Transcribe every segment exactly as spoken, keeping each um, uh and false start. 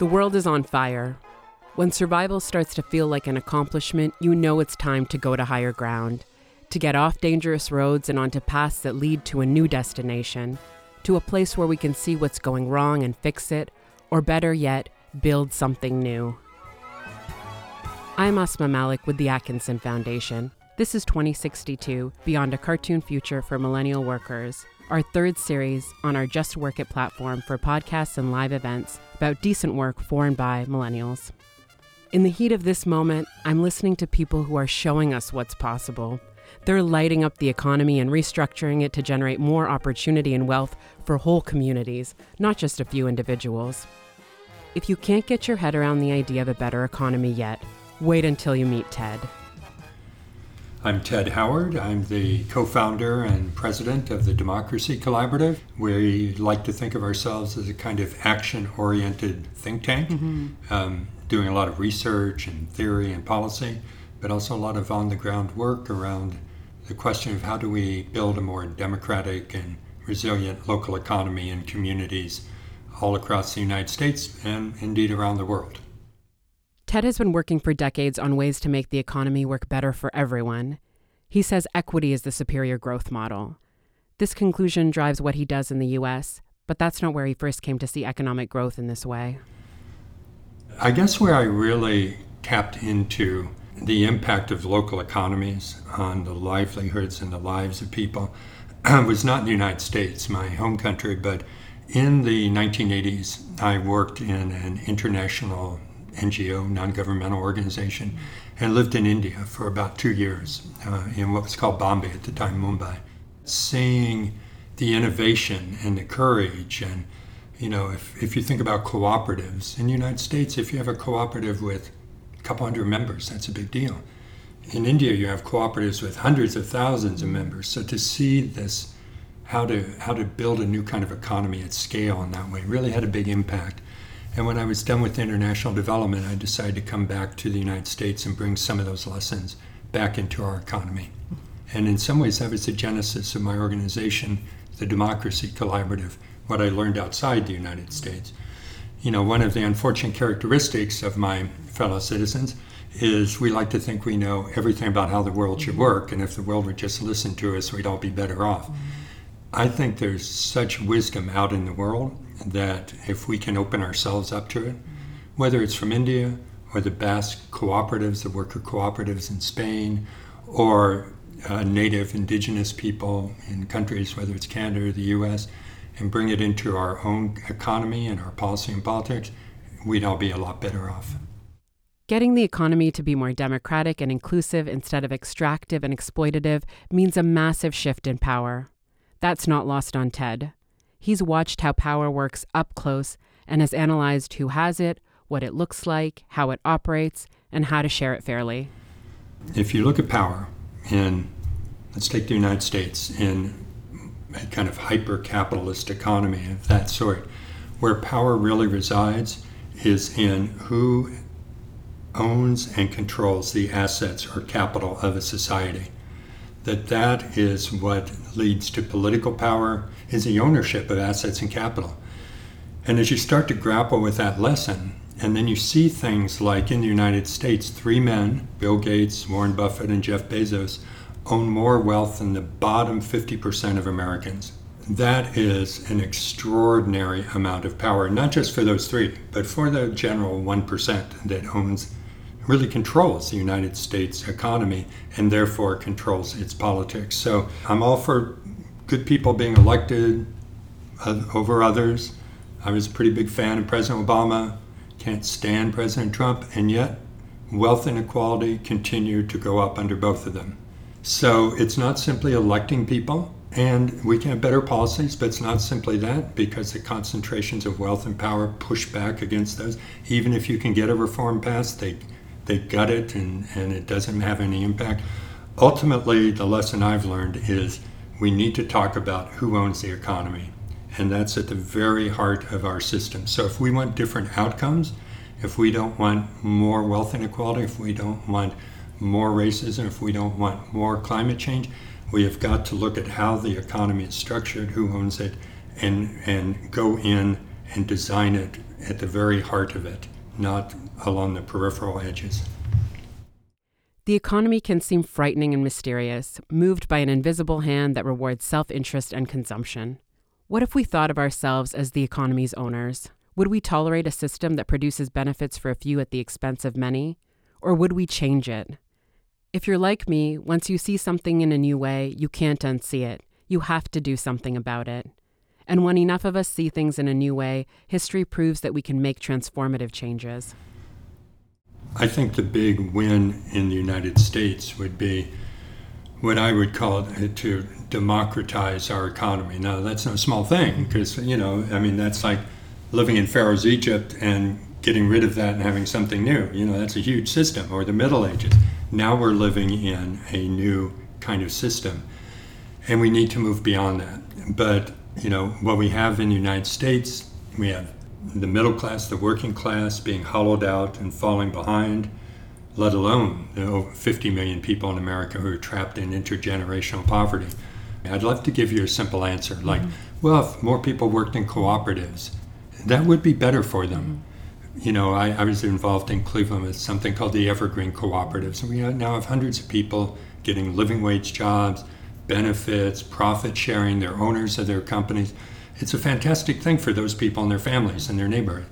The world is on fire. When survival starts to feel like an accomplishment, you know it's time to go to higher ground, to get off dangerous roads and onto paths that lead to a new destination, to a place where we can see what's going wrong and fix it, or better yet, build something new. I'm Asma Malik with the Atkinson Foundation. This is twenty sixty-two, Beyond a Cartoon Future for Millennial Workers, our third series on our Just Work It platform for podcasts and live events about decent work for and by millennials. In the heat of this moment, I'm listening to people who are showing us what's possible. They're lighting up the economy and restructuring it to generate more opportunity and wealth for whole communities, not just a few individuals. If you can't get your head around the idea of a better economy yet, wait until you meet Ted. I'm Ted Howard. I'm the co-founder and president of the Democracy Collaborative. We like to think of ourselves as a kind of action-oriented think tank, mm-hmm. um, doing a lot of research and theory and policy, but also a lot of on-the-ground work around the question of how do we build a more democratic and resilient local economy and communities all across the United States and indeed around the world. Ted has been working for decades on ways to make the economy work better for everyone. He says equity is the superior growth model. This conclusion drives what he does in the U S, but that's not where he first came to see economic growth in this way. I guess where I really tapped into the impact of local economies on the livelihoods and the lives of people was not in the United States, my home country, but in the nineteen eighties, I worked in an international N G O, non-governmental organization, and lived in India for about two years uh, in what was called Bombay at the time, Mumbai. Seeing the innovation and the courage, and you know, if, if you think about cooperatives in the United States, if you have a cooperative with a couple hundred members, that's a big deal. In India, you have cooperatives with hundreds of thousands of members. So to see this, how to how to build a new kind of economy at scale in that way, really had a big impact. And when I was done with international development, I decided to come back to the United States and bring some of those lessons back into our economy. And in some ways, that was the genesis of my organization, the Democracy Collaborative, what I learned outside the United States. You know, one of the unfortunate characteristics of my fellow citizens is we like to think we know everything about how the world should work, and if the world would just listen to us, we'd all be better off. I think there's such wisdom out in the world that if we can open ourselves up to it, whether it's from India or the Basque cooperatives, the worker cooperatives in Spain, or uh, native indigenous people in countries, whether it's Canada or the U S, and bring it into our own economy and our policy and politics, we'd all be a lot better off. Getting the economy to be more democratic and inclusive instead of extractive and exploitative means a massive shift in power. That's not lost on Ted. He's watched how power works up close and has analyzed who has it, what it looks like, how it operates, and how to share it fairly. If you look at power in, let's take the United States, in a kind of hyper-capitalist economy of that sort, where power really resides is in who owns and controls the assets or capital of a society. that that is what leads to political power, is the ownership of assets and capital. And as you start to grapple with that lesson, and then you see things like in the United States, three men, Bill Gates, Warren Buffett, and Jeff Bezos, own more wealth than the bottom fifty percent of Americans. That is an extraordinary amount of power, not just for those three, but for the general one percent that owns really controls the United States economy and therefore controls its politics. So I'm all for good people being elected uh, over others. I was a pretty big fan of President Obama, can't stand President Trump, and yet wealth inequality continued to go up under both of them. So it's not simply electing people, and we can have better policies, but it's not simply that, because the concentrations of wealth and power push back against those. Even if you can get a reform passed, they They gut it and, and it doesn't have any impact. Ultimately, the lesson I've learned is we need to talk about who owns the economy. And that's at the very heart of our system. So if we want different outcomes, if we don't want more wealth inequality, if we don't want more racism, if we don't want more climate change, we have got to look at how the economy is structured, who owns it, and, and go in and design it at the very heart of it, not along the peripheral edges. The economy can seem frightening and mysterious, moved by an invisible hand that rewards self-interest and consumption. What if we thought of ourselves as the economy's owners? Would we tolerate a system that produces benefits for a few at the expense of many? Or would we change it? If you're like me, once you see something in a new way, you can't unsee it. You have to do something about it. And when enough of us see things in a new way, history proves that we can make transformative changes. I think the big win in the United States would be what I would call to democratize our economy. Now, that's no small thing because, you know, I mean, that's like living in Pharaoh's Egypt and getting rid of that and having something new. You know, that's a huge system, or the Middle Ages. Now we're living in a new kind of system, and we need to move beyond that. But, you know, what we have in the United States, we have the middle class, the working class being hollowed out and falling behind, let alone the over fifty million people in America who are trapped in intergenerational poverty. I'd love to give you a simple answer, like, mm-hmm. well, if more people worked in cooperatives, that would be better for them. Mm-hmm. You know, I, I was involved in Cleveland with something called the Evergreen Cooperatives, and we now have hundreds of people getting living wage jobs, benefits, profit sharing, they're owners of their companies. It's a fantastic thing for those people and their families and their neighborhood.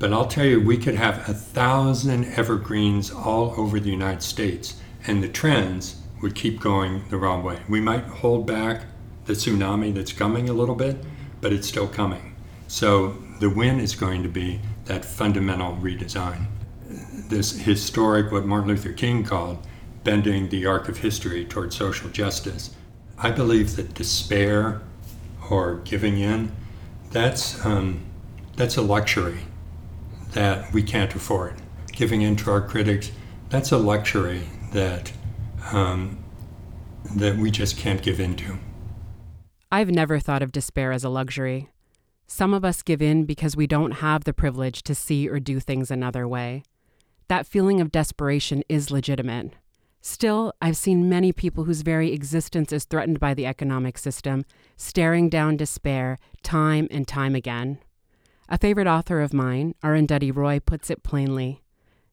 But I'll tell you, we could have a thousand evergreens all over the United States, and the trends would keep going the wrong way. We might hold back the tsunami that's coming a little bit, but it's still coming. So the win is going to be that fundamental redesign. This historic, what Martin Luther King called, bending the arc of history towards social justice. I believe that despair or giving in, that's um, that's a luxury that we can't afford. Giving in to our critics, that's a luxury that um, that we just can't give in to. I've never thought of despair as a luxury. Some of us give in because we don't have the privilege to see or do things another way. That feeling of desperation is legitimate. Still, I've seen many people whose very existence is threatened by the economic system, staring down despair time and time again. A favorite author of mine, Arundhati Roy, puts it plainly.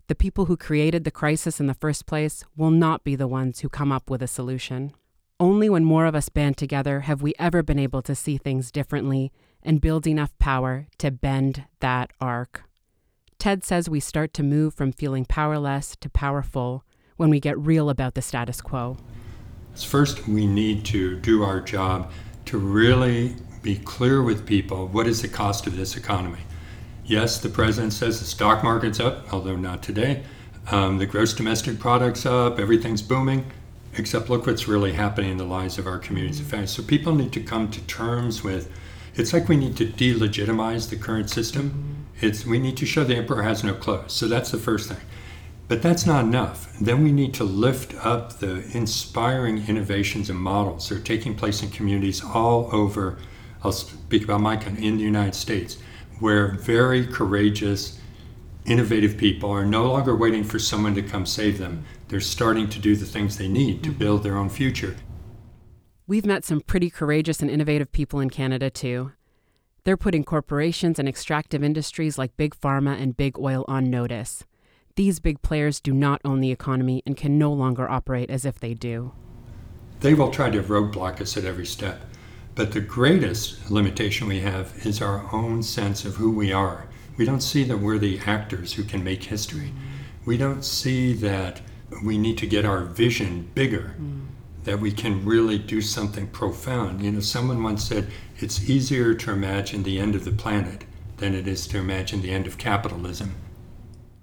The people who created the crisis in the first place will not be the ones who come up with a solution. Only when more of us band together have we ever been able to see things differently and build enough power to bend that arc. Ted says we start to move from feeling powerless to powerful when we get real about the status quo. First, we need to do our job to really be clear with people, what is the cost of this economy? Yes, the president says the stock market's up, although not today. Um, the gross domestic product's up, everything's booming, except look what's really happening in the lives of our communities. So people need to come to terms with, it's like we need to delegitimize the current system. It's, we need to show the emperor has no clothes. So that's the first thing. But that's not enough. Then we need to lift up the inspiring innovations and models that are taking place in communities all over, I'll speak about my country, in the United States, where very courageous, innovative people are no longer waiting for someone to come save them. They're starting to do the things they need to build their own future. We've met some pretty courageous and innovative people in Canada too. They're putting corporations and extractive industries like Big Pharma and Big Oil on notice. These big players do not own the economy and can no longer operate as if they do. They will try to roadblock us at every step, but the greatest limitation we have is our own sense of who we are. We don't see that we're the actors who can make history. We don't see that we need to get our vision bigger, mm. that we can really do something profound. You know, someone once said, it's easier to imagine the end of the planet than it is to imagine the end of capitalism.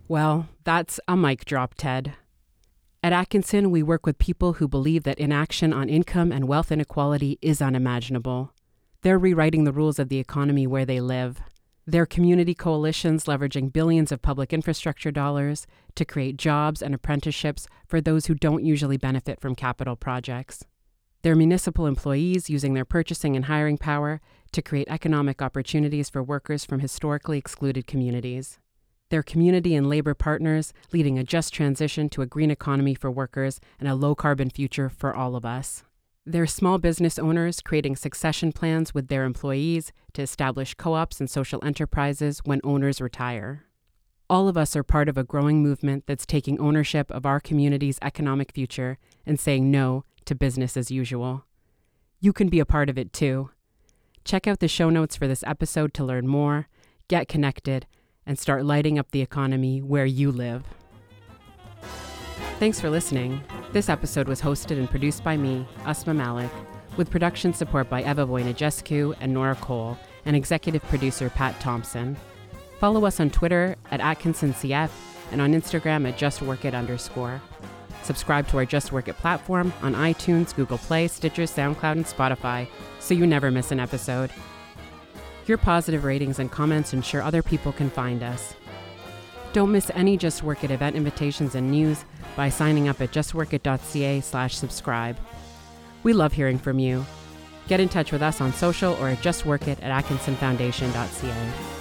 Well, that's a mic drop, Ted. At Atkinson, we work with people who believe that inaction on income and wealth inequality is unimaginable. They're rewriting the rules of the economy where they live. They're community coalitions leveraging billions of public infrastructure dollars to create jobs and apprenticeships for those who don't usually benefit from capital projects. They're municipal employees using their purchasing and hiring power to create economic opportunities for workers from historically excluded communities. Their community and labor partners leading a just transition to a green economy for workers and a low-carbon future for all of us. They're small business owners creating succession plans with their employees to establish co-ops and social enterprises when owners retire. All of us are part of a growing movement that's taking ownership of our community's economic future and saying no to business as usual. You can be a part of it too. Check out the show notes for this episode to learn more, get connected, and start lighting up the economy where you live. Thanks for listening. This episode was hosted and produced by me, Asma Malik, with production support by Eva Vojnijescu and Nora Cole, and executive producer Pat Thompson. Follow us on Twitter at Atkinson C F and on Instagram at JustWorkIt underscore. Subscribe to our Just Work It platform on iTunes, Google Play, Stitcher, SoundCloud, and Spotify so you never miss an episode. Your positive ratings and comments ensure other people can find us. Don't miss any Just Work It event invitations and news by signing up at justworkit.ca slash subscribe. We love hearing from you. Get in touch with us on social or at justworkit at atkinson foundation dot c a.